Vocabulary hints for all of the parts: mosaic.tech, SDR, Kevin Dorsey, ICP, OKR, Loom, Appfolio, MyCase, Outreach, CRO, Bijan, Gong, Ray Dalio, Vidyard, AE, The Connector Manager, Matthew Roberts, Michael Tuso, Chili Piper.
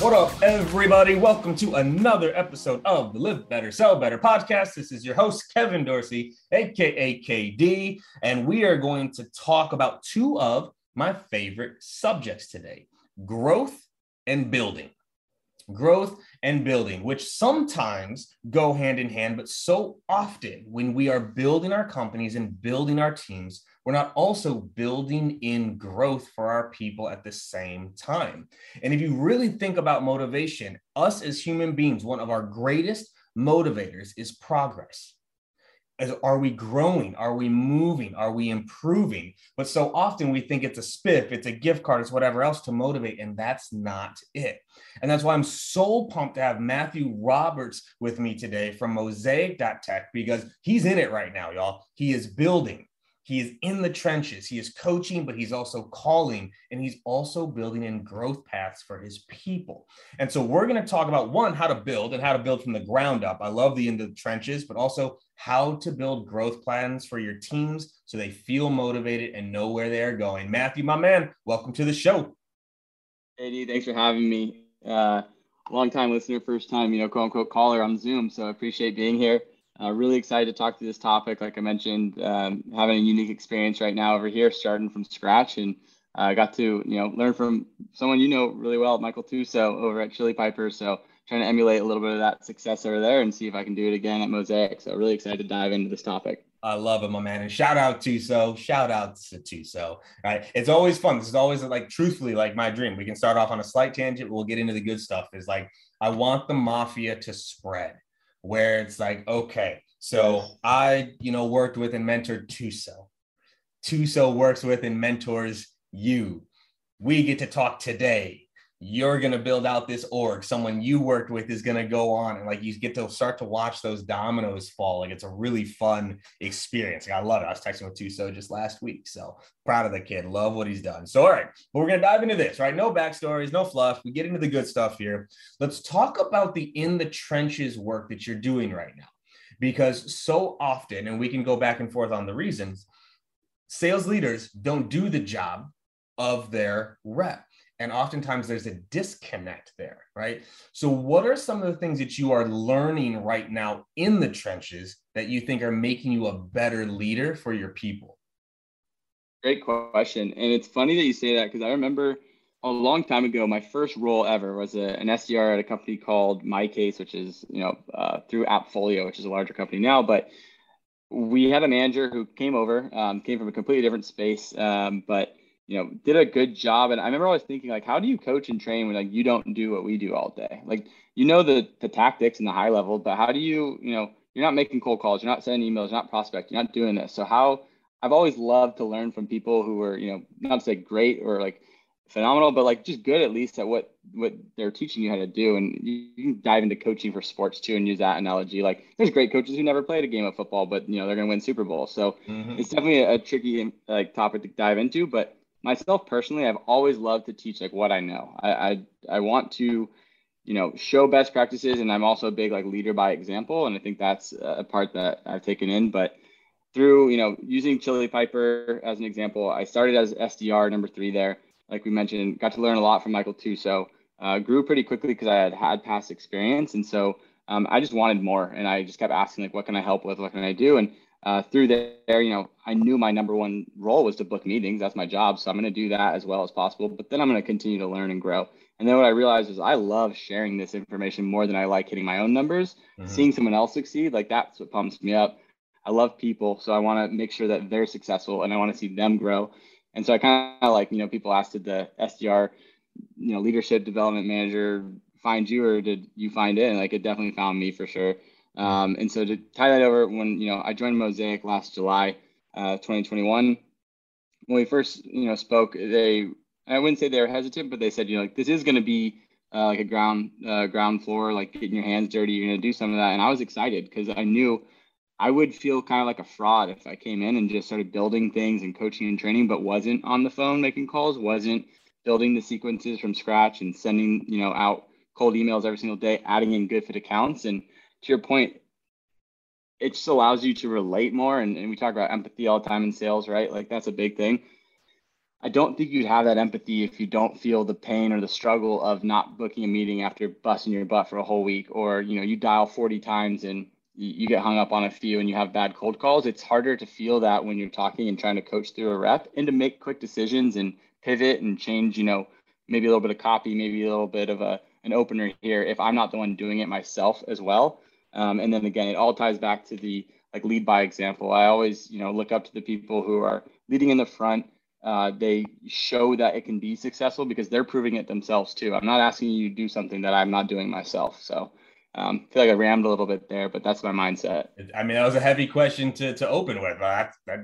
What up, everybody? Welcome to another episode of the Live Better, Sell Better podcast. This is your host, Kevin Dorsey, aka KD, and we are going to talk about two of my favorite subjects today: growth and building. Growth and building, which sometimes go hand in hand, but so often when we are building our companies and building our teams, we're not also building in growth for our people at the same time. And if you really think about motivation, us as human beings, one of our greatest motivators is progress. Are we growing? Are we moving? Are we improving? But so often we think it's a spiff, it's a gift card, it's whatever else to motivate, and that's not it. And that's why I'm so pumped to have Matthew Roberts with me today from mosaic.tech, because he's in it right now, y'all. He is building. He is in the trenches. He is coaching, but he's also calling, and he's also building in growth paths for his people. And so we're going to talk about, one, how to build and how to build from the ground up. I love the in the trenches, but also how to build growth plans for your teams so they feel motivated and know where they're going. Matthew, my man, welcome to the show. Hey, dude, thanks for having me. Long-time listener, first time, quote-unquote caller on Zoom, so I appreciate being here. Really excited to talk through this topic. Like I mentioned, having a unique experience right now over here, starting from scratch. And I got to, learn from someone really well, Michael Tuso over at Chili Piper. So trying to emulate a little bit of that success over there and see if I can do it again at Mosaic. So really excited to dive into this topic. I love it, my man. And shout out to Tuso. All right. It's always fun. This is always truthfully my dream. We can start off on a slight tangent. We'll get into the good stuff. Is I want the mafia to spread, where it's I, worked with and mentored Tuso. Tuso works with and mentors you. We get to talk today. You're going to build out this org. Someone you worked with is going to go on. And you get to start to watch those dominoes fall. It's a really fun experience. I love it. I was texting with Tuso just last week. So proud of the kid. Love what he's done. So, all right, but we're going to dive into this, right? No backstories, no fluff. We get into the good stuff here. Let's talk about the in the trenches work that you're doing right now, because so often, and we can go back and forth on the reasons, sales leaders don't do the job of their rep. And oftentimes there's a disconnect there, right? So what are some of the things that you are learning right now in the trenches that you think are making you a better leader for your people? Great question. And it's funny that you say that, because I remember a long time ago, my first role ever was an SDR at a company called MyCase, which is, through Appfolio, which is a larger company now. But we had a manager who came over, came from a completely different space, but did a good job. And I remember always thinking, how do you coach and train when you don't do what we do all day? The tactics and the high level, but how do you're not making cold calls, you're not sending emails, you're not prospecting, you're not doing this. So how I've always loved to learn from people who are, you know, not to say great or like phenomenal, but like just good at least at what they're teaching you how to do. And you can dive into coaching for sports too and use that analogy. Like there's great coaches who never played a game of football, but you know, they're going to win Super Bowl. So it's definitely a tricky like topic to dive into, but myself personally, I've always loved to teach like what I know. I want to, you know, show best practices, and I'm also a big like leader by example. And I think that's a part that I've taken in, but through, you know, using Chili Piper as an example, I started as SDR number 3 there. Like we mentioned, got to learn a lot from Michael Tuso, grew pretty quickly because I had past experience. And so I just wanted more, and I just kept asking like, what can I help with? What can I do? And through there, you know, I knew my number 1 role was to book meetings. That's my job. So I'm going to do that as well as possible, but then I'm going to continue to learn and grow. And then what I realized is I love sharing this information more than I like hitting my own numbers. Seeing someone else succeed, like that's what pumps me up. I love people. So I want to make sure that they're successful and I want to see them grow. And so I kind of like, you know, people asked, did the SDR, you know, leadership development manager find you, or did you find it? And like, it definitely found me for sure. And so to tie that over, when, you know, I joined Mosaic last July, 2021, when we first, you know, spoke, I wouldn't say they were hesitant, but they said, you know, like, this is going to be like a ground floor, like getting your hands dirty, you're going to do some of that. And I was excited because I knew I would feel kind of like a fraud if I came in and just started building things and coaching and training, but wasn't on the phone making calls, wasn't building the sequences from scratch and sending, you know, out cold emails every single day, adding in good fit accounts. And to your point, it just allows you to relate more. And we talk about empathy all the time in sales, right? Like that's a big thing. I don't think you'd have that empathy if you don't feel the pain or the struggle of not booking a meeting after busting your butt for a whole week, or, you know, you dial 40 times and you get hung up on a few and you have bad cold calls. It's harder to feel that when you're talking and trying to coach through a rep, and to make quick decisions and pivot and change, you know, maybe a little bit of copy, maybe a little bit of an opener here if I'm not the one doing it myself as well. And then again, it all ties back to the like lead by example. I always, you know, look up to the people who are leading in the front. They show that it can be successful because they're proving it themselves too. I'm not asking you to do something that I'm not doing myself. So I feel like I rammed a little bit there, but that's my mindset. I mean, that was a heavy question to open with.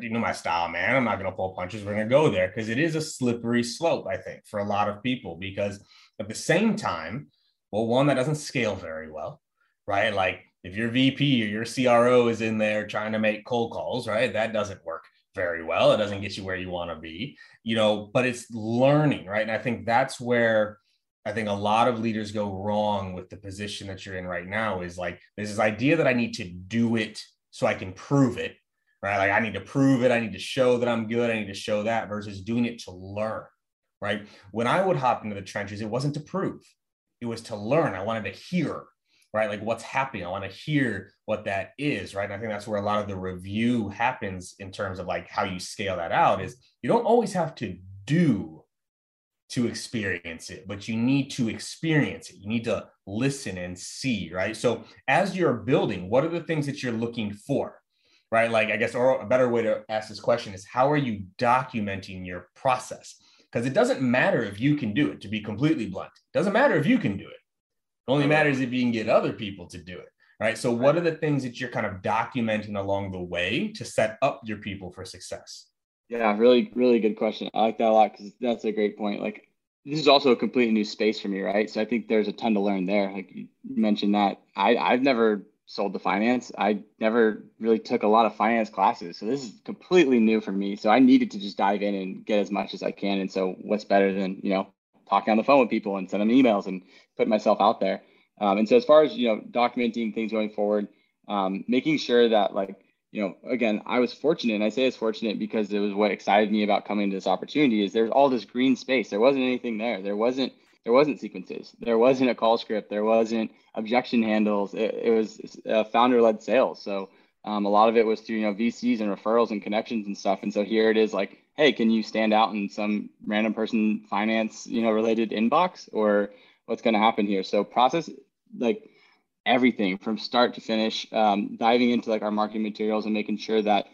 You know my style, man. I'm not going to pull punches. We're going to go there because it is a slippery slope, I think, for a lot of people. Because at the same time, well, one, that doesn't scale very well, right? Like if your VP or your CRO is in there trying to make cold calls, right? That doesn't work very well. It doesn't get you where you want to be, you know, but it's learning, right? And I think that's where I think a lot of leaders go wrong with the position that you're in right now, is like, there's this idea that I need to do it so I can prove it, right? Like I need to prove it. I need to show that I'm good. I need to show that, versus doing it to learn, right? When I would hop into the trenches, it wasn't to prove, it was to learn. I wanted to hear, right? Like what's happening. I want to hear what that is, right? And I think that's where a lot of the review happens in terms of like how you scale that out, is you don't always have to do to experience it, but you need to experience it. You need to listen and see, right? So as you're building, what are the things that you're looking for, right? Like, I guess, or a better way to ask this question is, how are you documenting your process? Because it doesn't matter if you can do it, to be completely blunt. It doesn't matter if you can do it. It only matters if you can get other people to do it, right? So what are the things that you're kind of documenting along the way to set up your people for success? Yeah, really, really good question. I like that a lot because that's a great point. Like, this is also a completely new space for me, right? So I think there's a ton to learn there. Like you mentioned that I've never sold to finance. I never really took a lot of finance classes. So this is completely new for me. So I needed to just dive in and get as much as I can. And so what's better than, you know, talking on the phone with people and sending emails and putting myself out there. And so as far as, you know, documenting things going forward, making sure that like, you know, again, I was fortunate, and I say it's fortunate because it was what excited me about coming to this opportunity, is there's all this green space. There wasn't anything there. There wasn't sequences. There wasn't a call script. There wasn't objection handles. It was founder-led sales. So a lot of it was through, you know, VCs and referrals and connections and stuff. And so here it is like, hey, can you stand out in some random person finance, you know, related inbox, or what's going to happen here? So process, like, everything from start to finish, diving into like our marketing materials and making sure that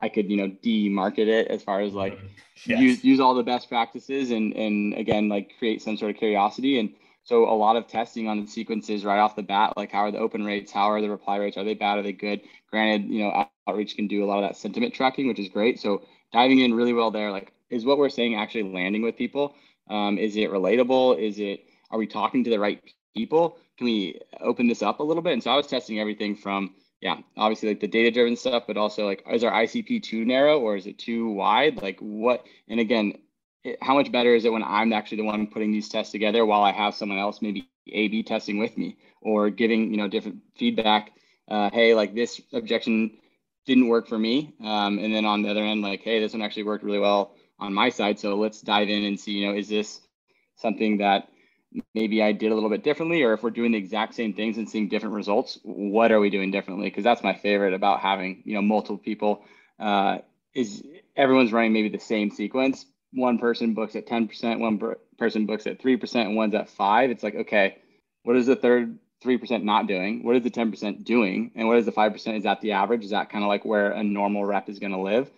I could, you know, demarket it as far as like use all the best practices and again, like create some sort of curiosity. And So a lot of testing on the sequences right off the bat, like how are the open rates? How are the reply rates? Are they bad? Are they good? Granted, you know, Outreach can do a lot of that sentiment tracking, which is great. So diving in really well there, like, is what we're saying actually landing with people? Is it relatable? Are we talking to the right people? Can we open this up a little bit? And so I was testing everything from, obviously like the data-driven stuff, but also like, is our ICP too narrow or is it too wide? Like what, and again, how much better is it when I'm actually the one putting these tests together while I have someone else maybe A/B testing with me or giving, you know, different feedback. Hey, like this objection didn't work for me. And then on the other end, like, hey, this one actually worked really well on my side. So let's dive in and see, you know, is this something that maybe I did a little bit differently, or if we're doing the exact same things and seeing different results, what are we doing differently? Because that's my favorite about having, you know, multiple people is everyone's running maybe the same sequence. One person books at 10%, one person books at 3%, and one's at 5%. It's like, okay, what is the third 3% not doing? What is the 10% doing? And what is the 5%? Is that the average? Is that kind of like where a normal rep is going to live?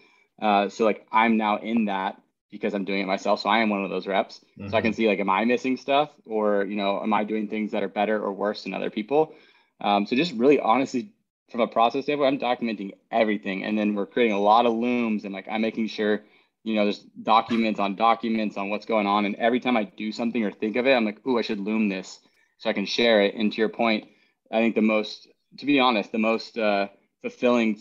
So like I'm now in that because I'm doing it myself. So I am one of those reps. Mm-hmm. So I can see like, am I missing stuff? Or, you know, am I doing things that are better or worse than other people? So just really honestly, from a process standpoint, I'm documenting everything. And then we're creating a lot of looms and like, I'm making sure, you know, there's documents on what's going on. And every time I do something or think of it, I'm like, ooh, I should loom this so I can share it. And to your point, I think the most fulfilling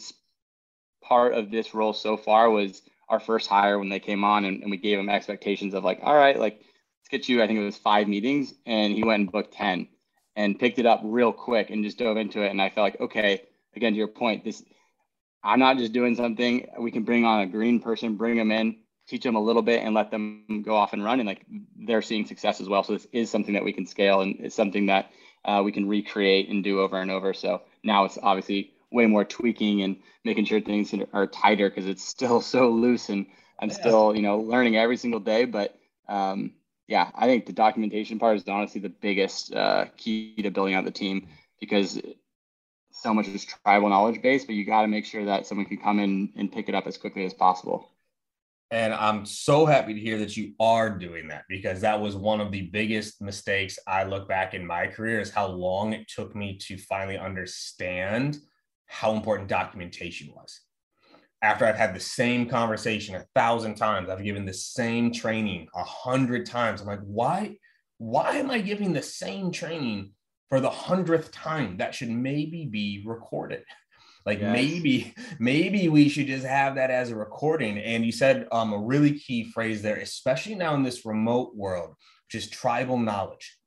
part of this role so far was our first hire when they came on and we gave him expectations of like, all right, like let's get you, I think it was 5 meetings, and he went and booked 10 and picked it up real quick and just dove into it. And I felt like, okay, again, to your point, I'm not just doing something. We can bring on a green person, bring them in, teach them a little bit and let them go off and run. And like they're seeing success as well. So this is something that we can scale and it's something that we can recreate and do over and over. So now it's obviously way more tweaking and making sure things are tighter because it's still so loose and I'm still, you know, learning every single day. But I think the documentation part is honestly the biggest key to building out the team because so much is tribal knowledge based, but you got to make sure that someone can come in and pick it up as quickly as possible. And I'm so happy to hear that you are doing that because that was one of the biggest mistakes I look back in my career is how long it took me to finally understand how important documentation was. After I've had the same conversation 1,000 times, I've given the same training 100 times. I'm like, why am I giving the same training for the 100th time? That should maybe be recorded. Like maybe we should just have that as a recording. And you said a really key phrase there, especially now in this remote world, which is tribal knowledge.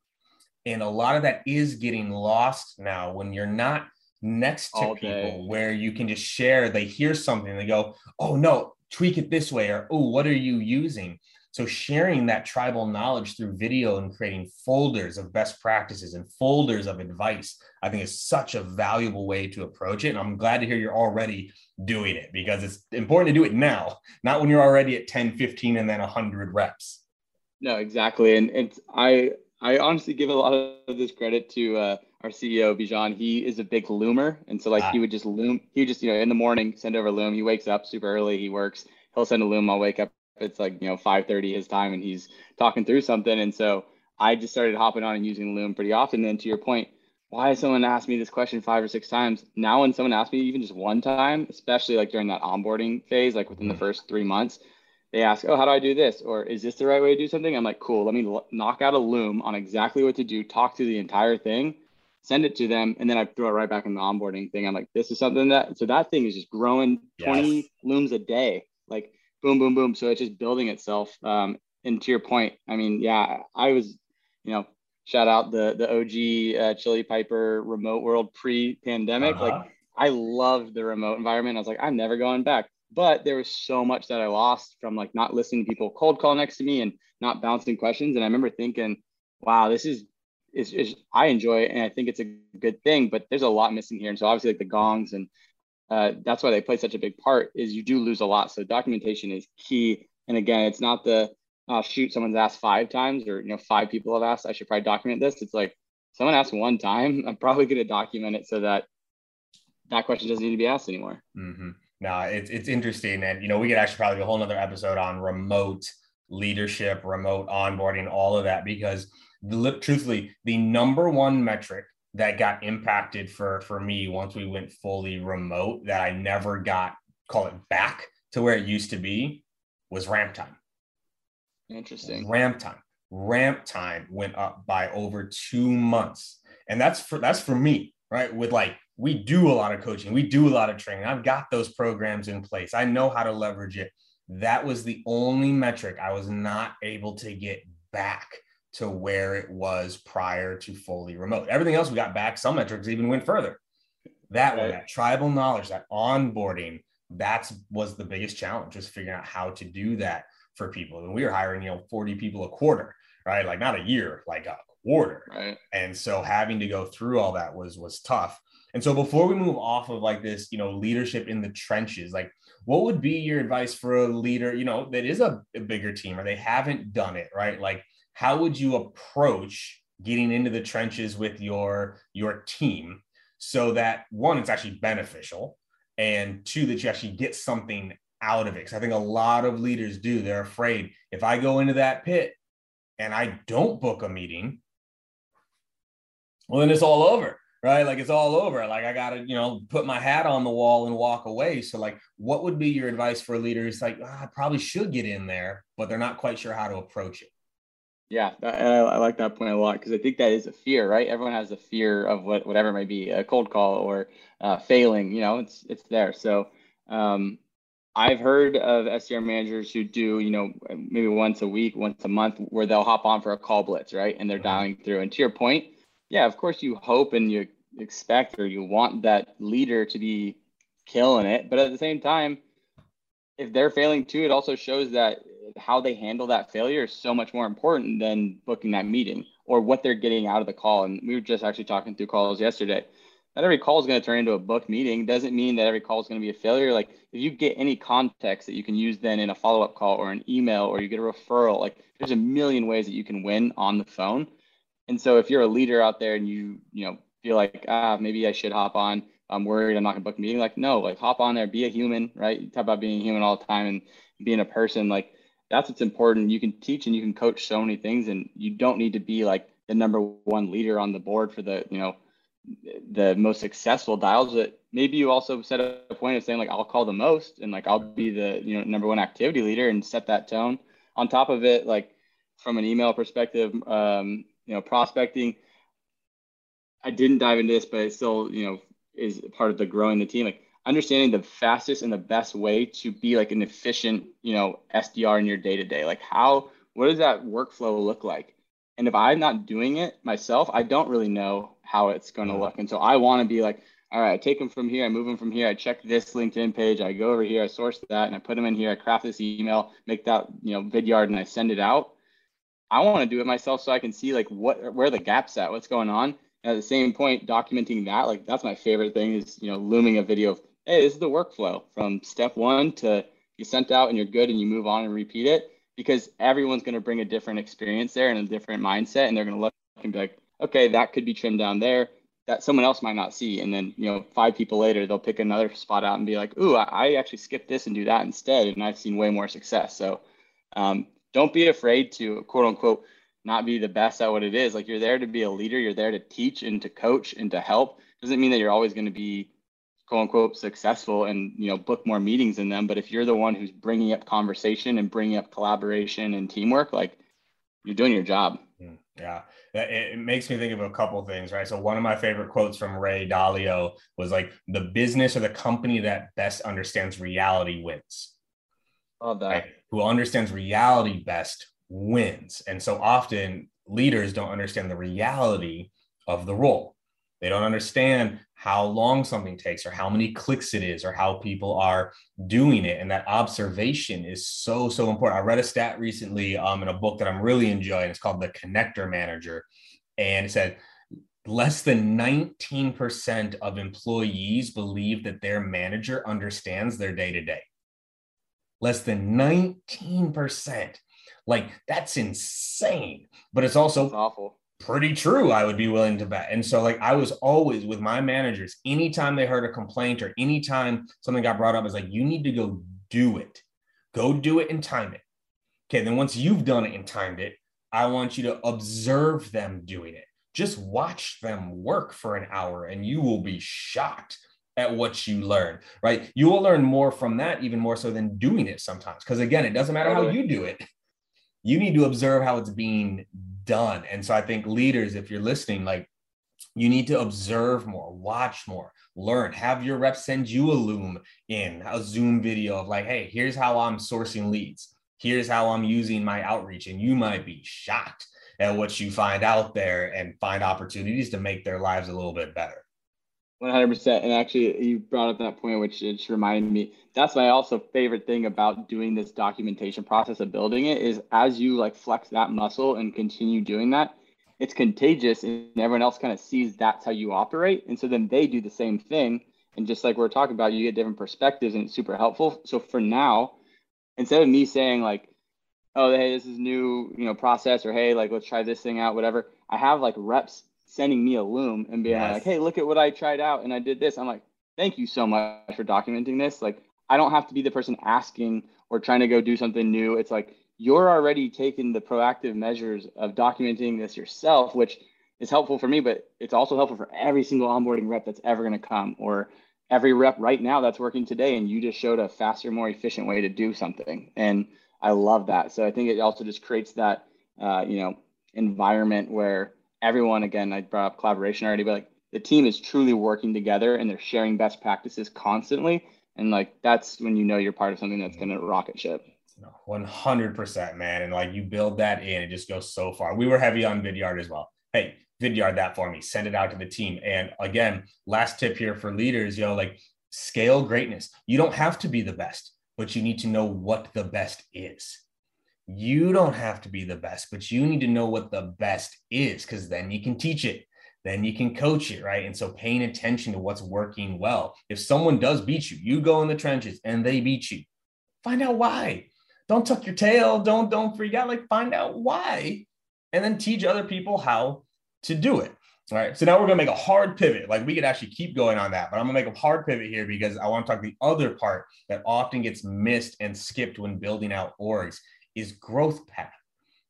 And a lot of that is getting lost now when you're not next to all people day, where you can just share, they hear something, they go, oh no, tweak it this way, or oh, what are you using? So sharing that tribal knowledge through video and creating folders of best practices and folders of advice, I think is such a valuable way to approach it. And I'm glad to hear you're already doing it because it's important to do it now, not when you're already at 10, 15, and then 100 reps. No, exactly. And it's, I honestly give a lot of this credit to our CEO, Bijan. He is a big loomer. And so like he would just loom, you know, in the morning, send over a loom. He wakes up super early. He works, he'll send a loom. I'll wake up. It's like, you know, 5:30 his time and he's talking through something. And so I just started hopping on and using Loom pretty often. And to your point, why has someone asked me this question 5 or 6 times? Now, when someone asks me even just one time, especially like during that onboarding phase, like within the first 3 months, they ask, oh, how do I do this? Or is this the right way to do something? I'm like, cool, let me knock out a Loom on exactly what to do, talk through the entire thing, send it to them. And then I throw it right back in the onboarding thing. I'm like, this is something that, so that thing is just growing 20 Looms a day. Like, boom, boom, boom. So it's just building itself. And to your point, I mean, I was, you know, shout out the OG Chili Piper remote world pre-pandemic. Like I loved the remote environment. I was like, I'm never going back. But there was so much that I lost from like not listening to people cold call next to me and not bouncing questions. And I remember thinking, wow, this is I enjoy it. And I think it's a good thing, but there's a lot missing here. And so obviously like the gongs and that's why they play such a big part is you do lose a lot. So documentation is key. And again, it's not the, someone's asked 5 times or, you know, 5 people have asked, I should probably document this. It's like someone asked one time, I'm probably going to document it so that that question doesn't need to be asked anymore. Mm-hmm. No, it's interesting. And, you know, we could actually probably do a whole nother episode on remote leadership, remote onboarding, all of that, because truthfully, the number one metric that got impacted for me once we went fully remote that I never got, call it back to where it used to be, was ramp time. Interesting. Ramp time went up by over 2 months. And that's for me, right? With like, we do a lot of coaching, we do a lot of training. I've got those programs in place. I know how to leverage it. That was the only metric I was not able to get back to where it was prior to fully remote. Everything else we got back. Some metrics even went further. That one, that tribal knowledge, that onboarding, was the biggest challenge, just figuring out how to do that for people. And we were hiring, 40 people a quarter, right? Like not a year, like a quarter. Right. And so having to go through all that was tough. And so before we move off of like this, leadership in the trenches, like what would be your advice for a leader, that is a bigger team or they haven't done it, right? Like how would you approach getting into the trenches with your team so that one, it's actually beneficial, and two, that you actually get something out of it? Because I think a lot of leaders do. They're afraid, if I go into that pit and I don't book a meeting, well, then it's all over, right? Like it's all over. Like I got to, put my hat on the wall and walk away. So like, what would be your advice for leaders? Like, I probably should get in there, but they're not quite sure how to approach it. Yeah, I like that point a lot because I think that is a fear, right? Everyone has a fear of whatever it may be, a cold call or failing, it's there. So I've heard of SDR managers who do, maybe once a week, once a month, where they'll hop on for a call blitz, right? And they're dialing through. And to your point, yeah, of course you hope and you expect or you want that leader to be killing it. But at the same time, if they're failing too, it also shows that how they handle that failure is so much more important than booking that meeting or what they're getting out of the call. And we were just actually talking through calls yesterday. Not every call is going to turn into a booked meeting. Doesn't mean that every call is going to be a failure. Like if you get any context that you can use then in a follow-up call or an email, or you get a referral, like there's a million ways that you can win on the phone. And so if you're a leader out there and you feel like, maybe I should hop on, I'm worried I'm not gonna book a meeting. Like, no, like hop on there, be a human, right? You talk about being human all the time and being a person. Like that's what's important. You can teach and you can coach so many things, and you don't need to be like the number one leader on the board for the, the most successful dials. That maybe you also set a point of saying like, I'll call the most and like, I'll be the, number one activity leader, and set that tone. On top of it, like from an email perspective, prospecting, I didn't dive into this, but it's still, is part of the growing the team, like understanding the fastest and the best way to be like an efficient, SDR in your day-to-day, like what does that workflow look like? And if I'm not doing it myself, I don't really know how it's going to look. And so I want to be like, all right, I take them from here, I move them from here, I check this LinkedIn page, I go over here, I source that, and I put them in here, I craft this email, make that, Vidyard, and I send it out. I want to do it myself so I can see like where the gap's at, what's going on. And at the same point, documenting that, like that's my favorite thing is, looming a video of, hey, this is the workflow from step one to you sent out and you're good and you move on and repeat it, because everyone's going to bring a different experience there and a different mindset. And they're going to look and be like, okay, that could be trimmed down there that someone else might not see. And then, 5 people later, they'll pick another spot out and be like, ooh, I actually skipped this and do that instead. And I've seen way more success. So, don't be afraid to, quote unquote, not be the best at what it is. Like you're there to be a leader. You're there to teach and to coach and to help. Doesn't mean that you're always going to be, quote unquote, successful and, book more meetings in them. But if you're the one who's bringing up conversation and bringing up collaboration and teamwork, like you're doing your job. Yeah. It makes me think of a couple of things, right? So one of my favorite quotes from Ray Dalio was like, the business or the company that best understands reality wins. Love that. Right? Who understands reality best wins. And so often leaders don't understand the reality of the role. They don't understand how long something takes or how many clicks it is or how people are doing it. And that observation is so, so important. I read a stat recently in a book that I'm really enjoying. It's called The Connector Manager. And it said less than 19% of employees believe that their manager understands their day-to-day. Less than 19%. Like that's insane, but it's also awful. Pretty true. I would be willing to bet. And so like, I was always with my managers, anytime they heard a complaint or anytime something got brought up, is like, you need to go do it and time it. Okay, then once you've done it and timed it, I want you to observe them doing it. Just watch them work for an hour and you will be shocked at what you learn, right? You will learn more from that, even more so than doing it sometimes. Because again, it doesn't matter how you do it. You need to observe how it's being done. And so I think leaders, if you're listening, like you need to observe more, watch more, learn, have your reps send you a Loom in, a Zoom video of like, hey, here's how I'm sourcing leads. Here's how I'm using my outreach. And you might be shocked at what you find out there and find opportunities to make their lives a little bit better. 100%. And actually, you brought up that point, which it just reminded me. That's my also favorite thing about doing this documentation process of building it is as you like flex that muscle and continue doing that, it's contagious and everyone else kind of sees that's how you operate. And so then they do the same thing. And just like we're talking about, you get different perspectives and it's super helpful. So for now, instead of me saying like, oh, hey, this is new, you know, process, or hey, like, let's try this thing out, whatever. I have like reps sending me a Loom and being like, hey, look at what I tried out and I did this. I'm like, thank you so much for documenting this. Like, I don't have to be the person asking or trying to go do something new. It's like, you're already taking the proactive measures of documenting this yourself, which is helpful for me, but it's also helpful for every single onboarding rep that's ever going to come, or every rep right now that's working today. And you just showed a faster, more efficient way to do something. And I love that. So I think it also just creates that, you know, environment where everyone, again, I brought up collaboration already, but like the team is truly working together and they're sharing best practices constantly. And like, that's when you know you're part of something that's going to rocket ship. 100%, man. And like you build that in, it just goes so far. We were heavy on Vidyard as well. Hey, Vidyard that for me, send it out to the team. And again, last tip here for leaders, you know, like scale greatness. You don't have to be the best, but you need to know what the best is. You don't have to be the best, but you need to know what the best is, because then you can teach it. Then you can coach it, right? And so paying attention to what's working well. If someone does beat you, you go in the trenches and they beat you. Find out why. Don't tuck your tail. Don't freak out. Like find out why, and then teach other people how to do it. All right. So now we're going to make a hard pivot. Like we could actually keep going on that, but I'm going to make a hard pivot here because I want to talk the other part that often gets missed and skipped when building out orgs is growth path,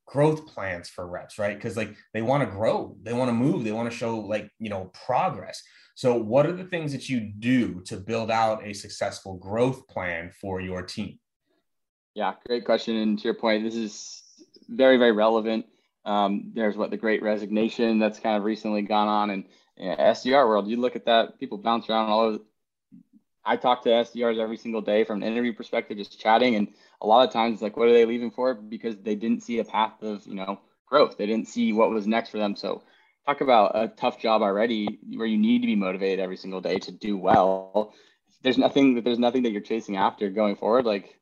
growth plans for reps, right? Because like they want to grow, they want to move, they want to show like, you know, progress. So what are the things that you do to build out a successful growth plan for your team? Yeah, great question. And to your point, this is very, very relevant. There's the Great Resignation that's kind of recently gone on, and SDR world, you look at that, people bounce around all over. I talk to SDRs every single day from an interview perspective, just chatting. And a lot of times it's like, what are they leaving for? Because they didn't see a path of, you know, growth. They didn't see what was next for them. So talk about a tough job already where you need to be motivated every single day to do well. There's nothing that you're chasing after going forward. Like,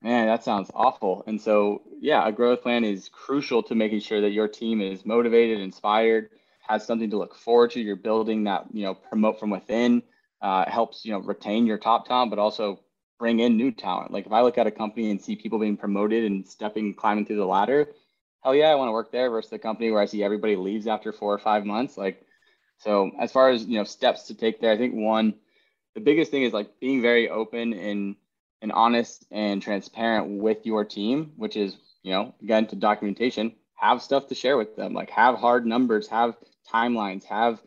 man, that sounds awful. And so, yeah, a growth plan is crucial to making sure that your team is motivated, inspired, has something to look forward to. You're building that, you know, promote from within, helps, you know, retain your top talent, but also bring in new talent. Like if I look at a company and see people being promoted and climbing through the ladder, hell yeah, I want to work there versus the company where I see everybody leaves after 4 or 5 months. Like, so as far as, you know, steps to take there, I think the biggest thing is like being very open and honest and transparent with your team, which is, you know, again, to documentation, have stuff to share with them, like have hard numbers, have timelines, have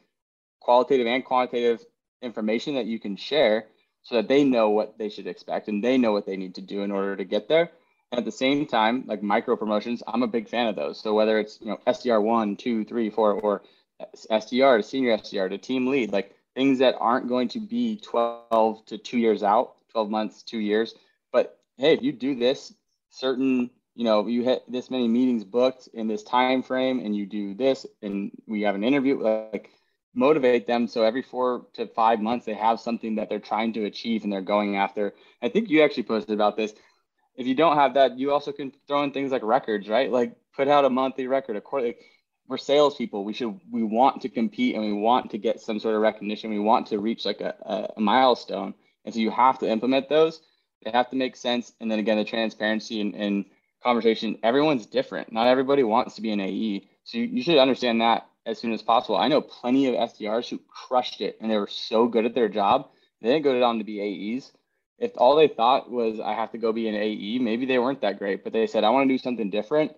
qualitative and quantitative information that you can share so that they know what they should expect and they know what they need to do in order to get there. And at the same time, like micro promotions, I'm a big fan of those. So whether it's, you know, SDR 1, 2, 3, 4, or SDR to senior SDR to team lead, like things that aren't going to be 12 to 2 years out, 12 months, 2 years. But hey, if you do this certain, you know, you hit this many meetings booked in this time frame and you do this and we have an interview, like motivate them. So every 4 to 5 months, they have something that they're trying to achieve and they're going after. I think you actually posted about this. If you don't have that, you also can throw in things like records, right? Like put out a monthly record, a quarterly. We're salespeople. We want to compete and we want to get some sort of recognition. We want to reach like a milestone. And so you have to implement those. They have to make sense. And then again, the transparency and conversation, everyone's different. Not everybody wants to be an AE. So you should understand that as soon as possible. I know plenty of SDRs who crushed it and they were so good at their job. They didn't go down to be AEs. if all they thought was I have to go be an AE, maybe they weren't that great, but they said, I want to do something different.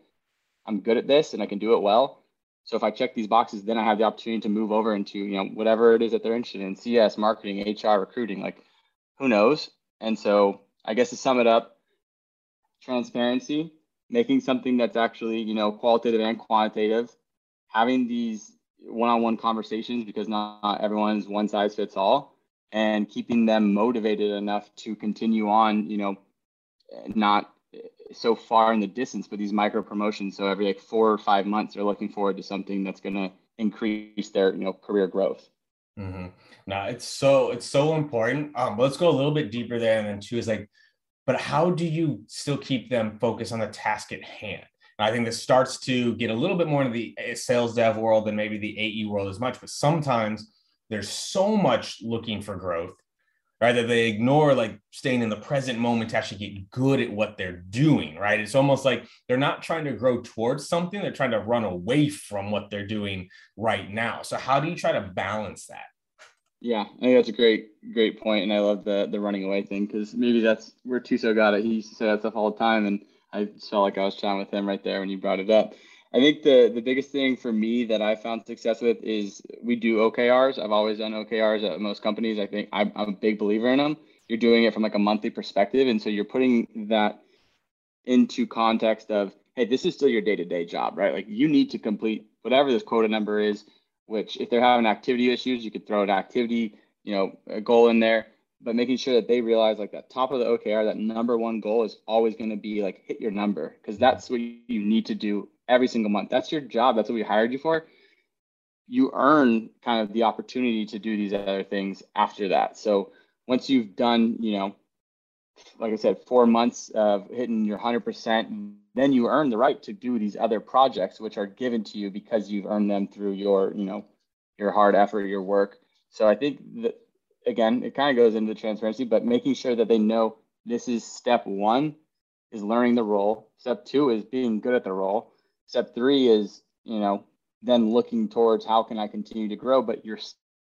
I'm good at this and I can do it well. So if I check these boxes, then I have the opportunity to move over into, you know, whatever it is that they're interested in, CS, marketing, HR, recruiting, like who knows? And so I guess to sum it up, transparency, making something that's actually, you know, qualitative and quantitative, having these one-on-one conversations because not everyone's one size fits all, and keeping them motivated enough to continue on, you know, not so far in the distance, but these micro promotions. So every like 4 or 5 months, they're looking forward to something that's going to increase their, you know, career growth. Mm-hmm. No, it's so important. Let's go a little bit deeper there. And then two is like, but how do you still keep them focused on the task at hand? And I think this starts to get a little bit more into the sales dev world than maybe the AE world as much, but sometimes there's so much looking for growth, right, that they ignore like staying in the present moment to actually get good at what they're doing, right? It's almost like they're not trying to grow towards something. They're trying to run away from what they're doing right now. So how do you try to balance that? Yeah, I think that's a great point. And I love the running away thing, because maybe that's where Tuso got it. He used to say that stuff all the time. And I felt like I was chatting with him right there when you brought it up. I think the biggest thing for me that I found success with is we do OKRs. I've always done OKRs at most companies. I think I'm a big believer in them. You're doing it from like a monthly perspective. And so you're putting that into context of, hey, this is still your day-to-day job, right? Like you need to complete whatever this quota number is, which if they're having activity issues, you could throw an activity, you know, a goal in there, but making sure that they realize like that top of the OKR, that number one goal is always going to be like hit your number, because that's what you need to do every single month. That's your job. That's what we hired you for. You earn kind of the opportunity to do these other things after that. So once you've done, you know, like I said, 4 months of hitting your 100%, then you earn the right to do these other projects, which are given to you because you've earned them through your, you know, your hard effort, your work. So I think that, again, it kind of goes into transparency, but making sure that they know this is step one is learning the role. Step two is being good at the role. Step three is, you know, then looking towards how can I continue to grow, but you're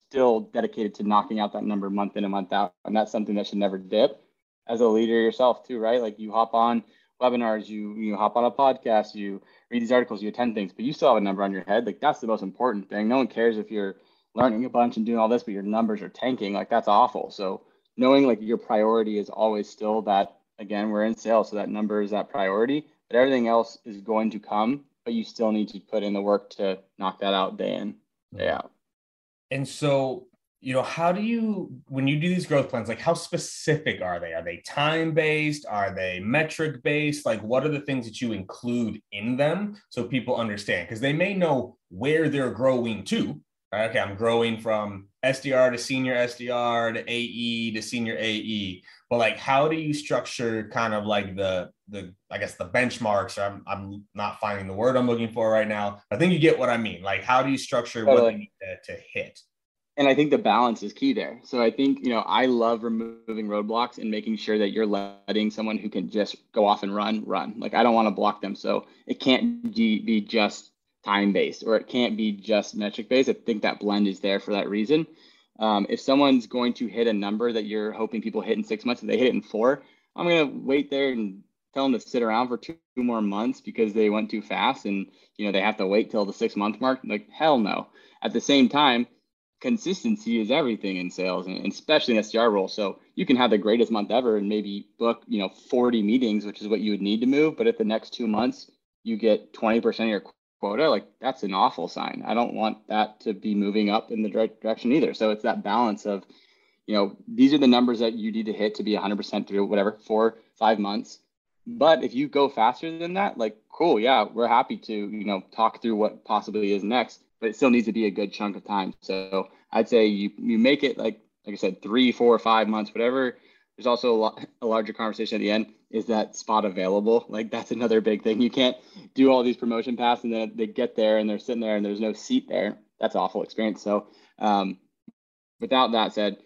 still dedicated to knocking out that number month in and month out. And that's something that should never dip as a leader yourself too, right? Like you hop on webinars, you hop on a podcast, you read these articles, you attend things, but you still have a number on your head. Like that's the most important thing. No one cares if you're learning a bunch and doing all this, but your numbers are tanking. Like that's awful. So knowing like your priority is always still that, again, we're in sales. So that number is that priority. But everything else is going to come, but you still need to put in the work to knock that out day in, day out. And so, you know, how do you, when you do these growth plans, like how specific are they? Are they time-based? Are they metric-based? Like what are the things that you include in them so people understand? Because they may know where they're growing to. Right? Okay, I'm growing from SDR to senior SDR to AE to senior AE. But like, how do you structure kind of like the I guess the benchmarks, or I'm not finding the word I'm looking for right now. I think you get what I mean. Like, how do you structure what they need to hit? And I think the balance is key there. So I think, you know, I love removing roadblocks and making sure that you're letting someone who can just go off and run. Like, I don't want to block them. So it can't be just time-based, or it can't be just metric-based. I think that blend is there for that reason. If someone's going to hit a number that you're hoping people hit in 6 months and they hit it in 4, I'm going to wait there and tell them to sit around for 2 more months because they went too fast and, you know, they have to wait till the 6-month mark. Like, hell no. At the same time, consistency is everything in sales, and especially in SDR role. So you can have the greatest month ever and maybe book, you know, 40 meetings, which is what you would need to move. But if the next 2 months you get 20% of your quota, like that's an awful sign. I don't want that to be moving up in the direction either. So it's that balance of, you know, these are the numbers that you need to hit to be 100% through whatever, 4, 5 months. But if you go faster than that, like, cool, yeah, we're happy to, you know, talk through what possibly is next, but it still needs to be a good chunk of time. So I'd say you make it like I said, 3, 4, 5 months, whatever. There's also a larger conversation at the end. Is that spot available? Like that's another big thing. You can't do all these promotion paths and then they get there and they're sitting there and there's no seat there. That's an awful experience. So without that said,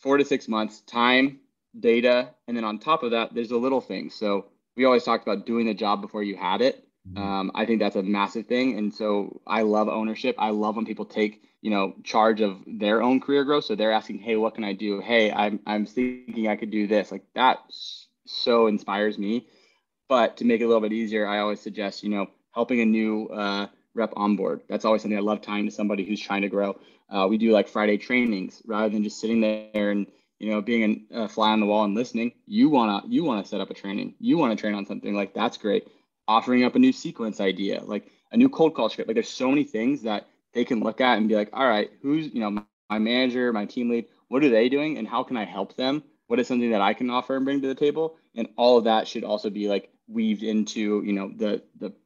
4 to 6 months, time, data. And then on top of that, there's the little things. So we always talked about doing the job before you had it. I think that's a massive thing. And so I love ownership. I love when people take, you know, charge of their own career growth. So they're asking, hey, what can I do? Hey, I'm thinking I could do this. Like that so inspires me. But to make it a little bit easier, I always suggest, you know, helping a new rep onboard. That's always something I love tying to somebody who's trying to grow. We do like Friday trainings rather than just sitting there and, you know, being a fly on the wall and listening. You wanna set up a training. You wanna train on something. Like that's great. Offering up a new sequence idea, like a new cold call script. Like there's so many things that they can look at and be like, all right, who's, you know, my manager, my team lead, what are they doing and how can I help them? What is something that I can offer and bring to the table? And all of that should also be like weaved into, you know, the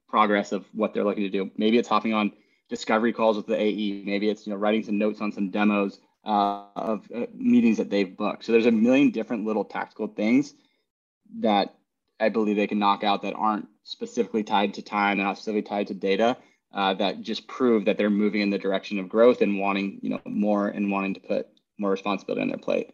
progress of what they're looking to do. Maybe it's hopping on discovery calls with the AE. Maybe it's, you know, writing some notes on some demos of meetings that they've booked. So there's a million different little tactical things that I believe they can knock out that aren't specifically tied to time and not specifically tied to data, that just prove that they're moving in the direction of growth and wanting, you know, more and wanting to put more responsibility on their plate.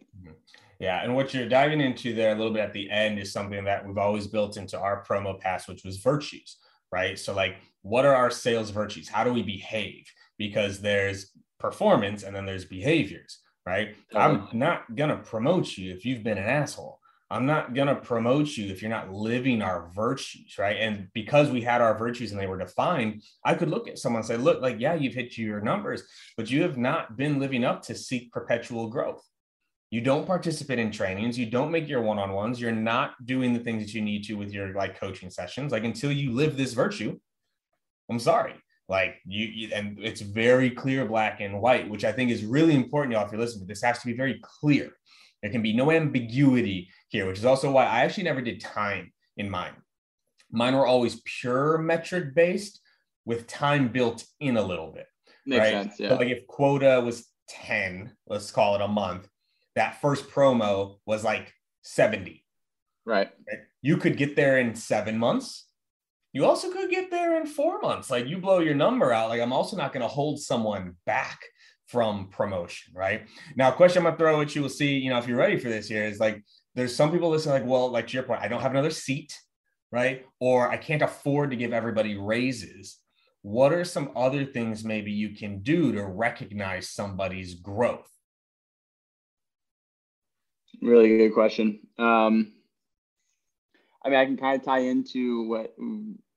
Yeah. And what you're diving into there a little bit at the end is something that we've always built into our promo pass, which was virtues, right? So like, what are our sales virtues? How do we behave? Because there's performance and then there's behaviors, right? Totally. I'm not going to promote you if you've been an asshole. I'm not going to promote you if you're not living our virtues, right? And because we had our virtues and they were defined, I could look at someone and say, look, like, yeah, you've hit your numbers, but you have not been living up to seek perpetual growth. You don't participate in trainings. You don't make your one-on-ones. You're not doing the things that you need to with your like coaching sessions. Like until you live this virtue, I'm sorry. Like you, and it's very clear, black and white, which I think is really important, y'all, if you're listening. This has to be very clear. There can be no ambiguity here, which is also why I actually never did time in mine. Mine were always pure metric based with time built in a little bit. Makes right? sense, yeah. So like if quota was 10, let's call it a month, that first promo was like 70. Right. You could get there in 7 months. You also could get there in 4 months. Like you blow your number out. Like I'm also not going to hold someone back from promotion, right? Now, a question I'm going to throw at you, will see, you know, if you're ready for this here, is like, there's some people listening like, well, like to your point, I don't have another seat, right? Or I can't afford to give everybody raises. What are some other things maybe you can do to recognize somebody's growth? Really good question. I mean, I can kind of tie into what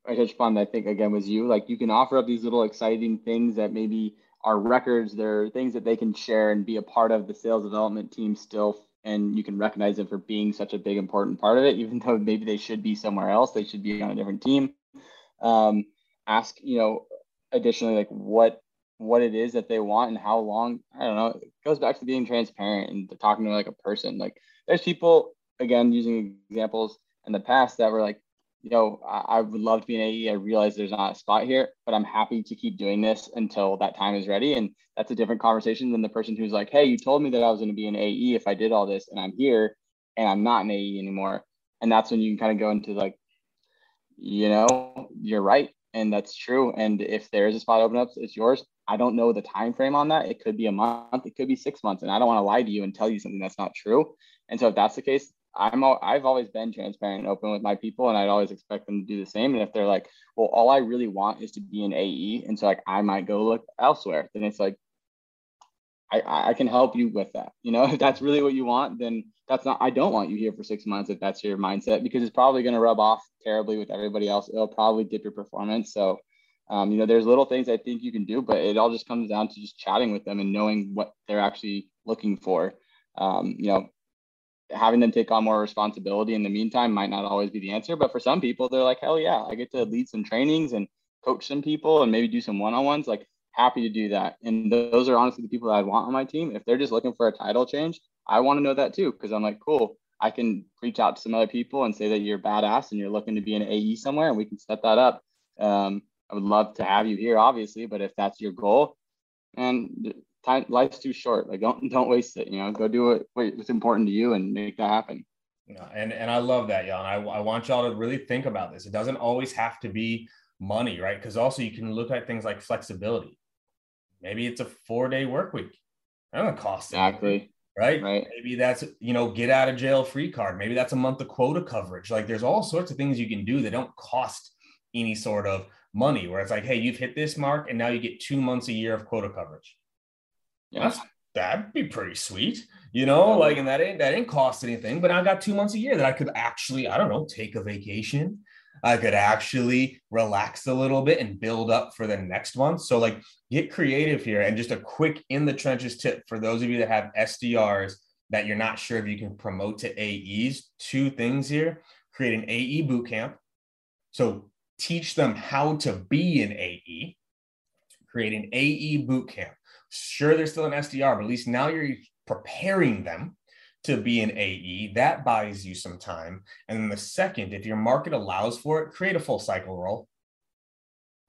I touched upon that I think, again, was you. Like, you can offer up these little exciting things that maybe are records. They're things that they can share and be a part of the sales development team still. And you can recognize them for being such a big, important part of it, even though maybe they should be somewhere else. They should be on a different team. Ask, you know, additionally, like what it is that they want and how long. I don't know, it goes back to being transparent and to talking to like a person. Like there's people, again, using examples in the past that were like, you know, I would love to be an AE. I realize there's not a spot here, but I'm happy to keep doing this until that time is ready. And that's a different conversation than the person who's like, hey, you told me that I was going to be an AE if I did all this, and I'm here and I'm not an AE anymore. And that's when you can kind of go into like, you know, you're right. And that's true. And if there is a spot open up, it's yours. I don't know the time frame on that. It could be a month, it could be 6 months. And I don't want to lie to you and tell you something that's not true. And so if that's the case, I've always been transparent and open with my people, and I'd always expect them to do the same. And if they're like, well, all I really want is to be an AE, and so like I might go look elsewhere, then it's like, I can help you with that. You know, if that's really what you want, then that's not, I don't want you here for 6 months if that's your mindset, because it's probably going to rub off terribly with everybody else. It'll probably dip your performance. So, you know, there's little things I think you can do, but it all just comes down to just chatting with them and knowing what they're actually looking for. You know, having them take on more responsibility in the meantime might not always be the answer, but for some people, they're like, hell yeah, I get to lead some trainings and coach some people and maybe do some one-on-ones. Like, happy to do that. And those are honestly the people that I'd want on my team. If they're just looking for a title change, I want to know that too, because I'm like, cool, I can reach out to some other people and say that you're badass and you're looking to be an AE somewhere, and we can set that up. I would love to have you here, obviously, but if that's your goal, and time, life's too short. Like don't waste it, you know, go do it, what's important to you and make that happen. Yeah, and I love that, y'all. I want y'all to really think about this. It doesn't always have to be money, right? Because also you can look at things like flexibility. Maybe it's a 4-day work week. That doesn't cost exactly anything, right? Maybe that's, you know, get out of jail free card. Maybe that's a month of quota coverage. Like there's all sorts of things you can do that don't cost any sort of money, where it's like, hey, you've hit this mark and now you get 2 months a year of quota coverage. Yeah. That'd be pretty sweet, you know, like, and that didn't cost anything, but I got 2 months a year that I could actually, I don't know, take a vacation. I could actually relax a little bit and build up for the next one. So like, get creative here. And just a quick in the trenches tip for those of you that have SDRs that you're not sure if you can promote to AEs, two things here, create an AE bootcamp. So teach them how to be an AE, create an AE bootcamp. Sure, they're still an SDR, but at least now you're preparing them to be an AE. That buys you some time. And then the second, if your market allows for it, create a full cycle role.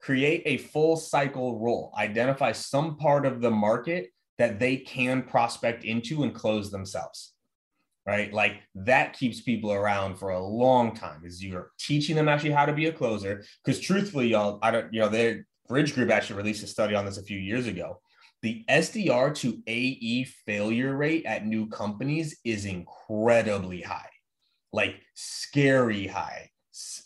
Create a full cycle role. Identify some part of the market that they can prospect into and close themselves, right? Like that keeps people around for a long time, is you're teaching them actually how to be a closer. Because truthfully, y'all, the Bridge Group actually released a study on this a few years ago. The SDR to AE failure rate at new companies is incredibly high, like scary high.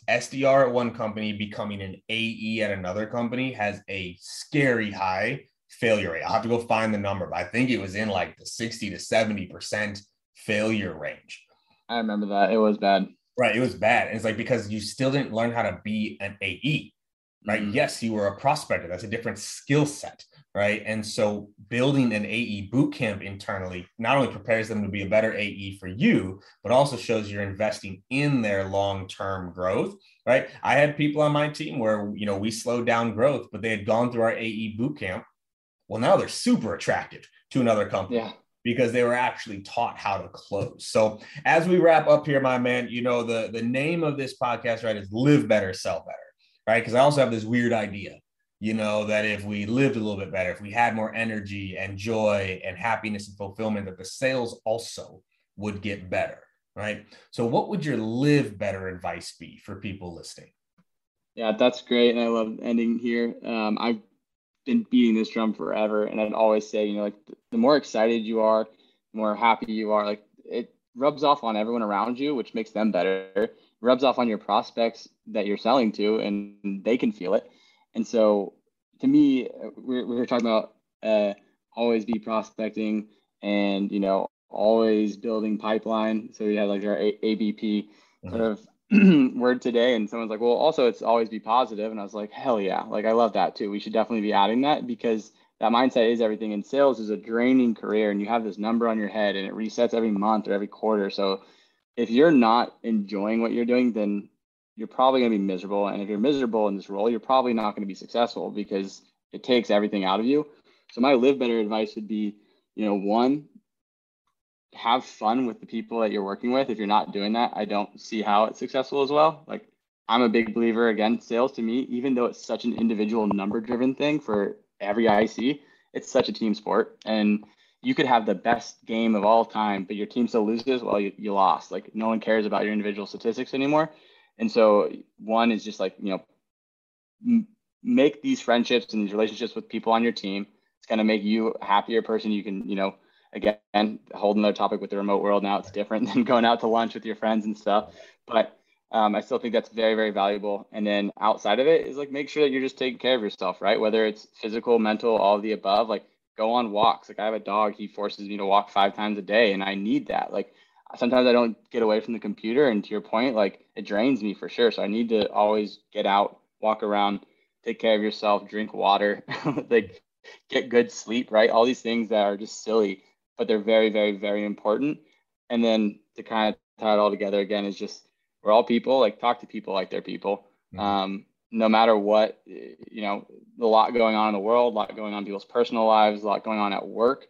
SDR at one company becoming an AE at another company has a scary high failure rate. I'll have to go find the number, but I think it was in like the 60 to 70% failure range. I remember that. It was bad. Right. It was bad. And it's like, because you still didn't learn how to be an AE, right? Mm-hmm. Yes, you were a prospector. That's a different skill set. Right. And so building an AE bootcamp internally not only prepares them to be a better AE for you, but also shows you're investing in their long-term growth. Right. I had people on my team where, you know, we slowed down growth, but they had gone through our AE bootcamp. Well, now they're super attractive to another company. Yeah. Because they were actually taught how to close. So as we wrap up here, my man, you know, the name of this podcast, right, is Live Better, Sell Better, right? Because I also have this weird idea, you know, that if we lived a little bit better, if we had more energy and joy and happiness and fulfillment, that the sales also would get better, right? So what would your live better advice be for people listening? Yeah, that's great. And I love ending here. I've been beating this drum forever. And I'd always say, you know, like the more excited you are, the more happy you are, like it rubs off on everyone around you, which makes them better. It rubs off on your prospects that you're selling to, and they can feel it. And so to me, we're talking about always be prospecting and, you know, always building pipeline. So we had like our ABP sort of word today, and someone's like, well, also it's always be positive. And I was like, hell yeah. Like, I love that too. We should definitely be adding that, because that mindset is everything. And sales is a draining career, and you have this number on your head and it resets every month or every quarter. So if you're not enjoying what you're doing, then you're probably going to be miserable. And if you're miserable in this role, you're probably not going to be successful, because it takes everything out of you. So my live better advice would be, you know, one, have fun with the people that you're working with. If you're not doing that, I don't see how it's successful as well. Like, I'm a big believer, again, sales to me, even though it's such an individual number driven thing for every IC, it's such a team sport. And you could have the best game of all time, but your team still loses. Well, you lost. Like, no one cares about your individual statistics anymore. And so one is just like, you know, make these friendships and these relationships with people on your team. It's going to make you a happier person. You can, you know, again, hold another topic with the remote world. Now it's different than going out to lunch with your friends and stuff. But I still think that's very, very valuable. And then outside of it is like, make sure that you're just taking care of yourself, right? Whether it's physical, mental, all of the above, like go on walks. Like, I have a dog. He forces me to walk 5 times a day, and I need that. Like, sometimes I don't get away from the computer, and to your point, like, it drains me for sure. So I need to always get out, walk around, take care of yourself, drink water, like get good sleep, right? All these things that are just silly, but they're very, very, very important. And then to kind of tie it all together again is just, we're all people. Like, talk to people like they're people. No matter what, you know, a lot going on in the world, a lot going on in people's personal lives, a lot going on at work.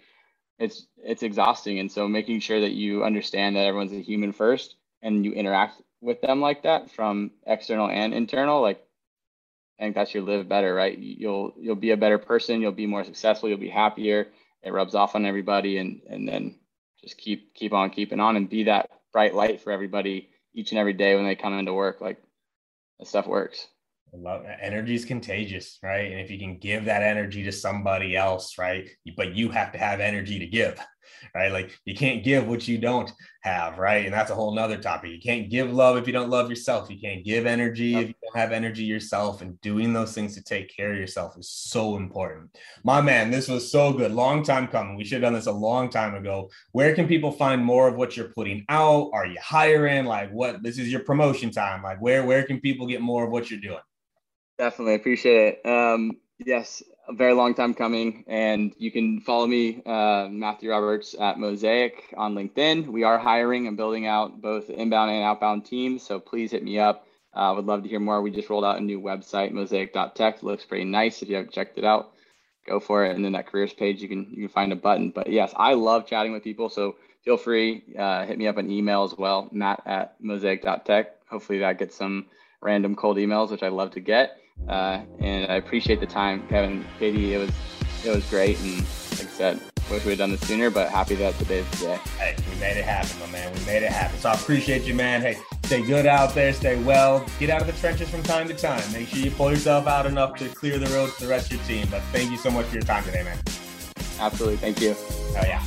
It's exhausting. And so making sure that you understand that everyone's a human first, and you interact with them like that, from external and internal, like, I think that's your live better, right? You'll be a better person. You'll be more successful. You'll be happier. It rubs off on everybody. And then just keep on keeping on, and be that bright light for everybody each and every day when they come into work. Like, that stuff works. I love that. Energy is contagious, right? And if you can give that energy to somebody else, right? But you have to have energy to give, right? Like you can't give what you don't have, right? And that's a whole nother topic. You can't give love if you don't love yourself. You can't give energy if you don't have energy yourself. And doing those things to take care of yourself is so important. My man, this was so good. Long time coming. We should have done this a long time ago. Where can people find more of what you're putting out? Are you hiring? Like what, this is your promotion time. Like where can people get more of what you're doing? Definitely. Appreciate it. Yes, a very long time coming. And you can follow me, Matthew Roberts at Mosaic on LinkedIn. We are hiring and building out both inbound and outbound teams. So please hit me up. I would love to hear more. We just rolled out a new website, mosaic.tech. Looks pretty nice. If you haven't checked it out, go for it. And then that careers page, you can find a button. But yes, I love chatting with people. So feel free, hit me up an email as well, matt@mosaic.tech. Hopefully that gets some random cold emails, which I love to get. And I appreciate the time, Kevin, Katie. It was great, and like I said, wish we had done this sooner, but happy that today's the day. Hey, we made it happen, my man. We made it happen. So I appreciate you, man. Hey, stay good out there. Stay well. Get out of the trenches from time to time. Make sure you pull yourself out enough to clear the road to the rest of your team. But thank you so much for your time today, man. Absolutely. Thank you. Oh yeah.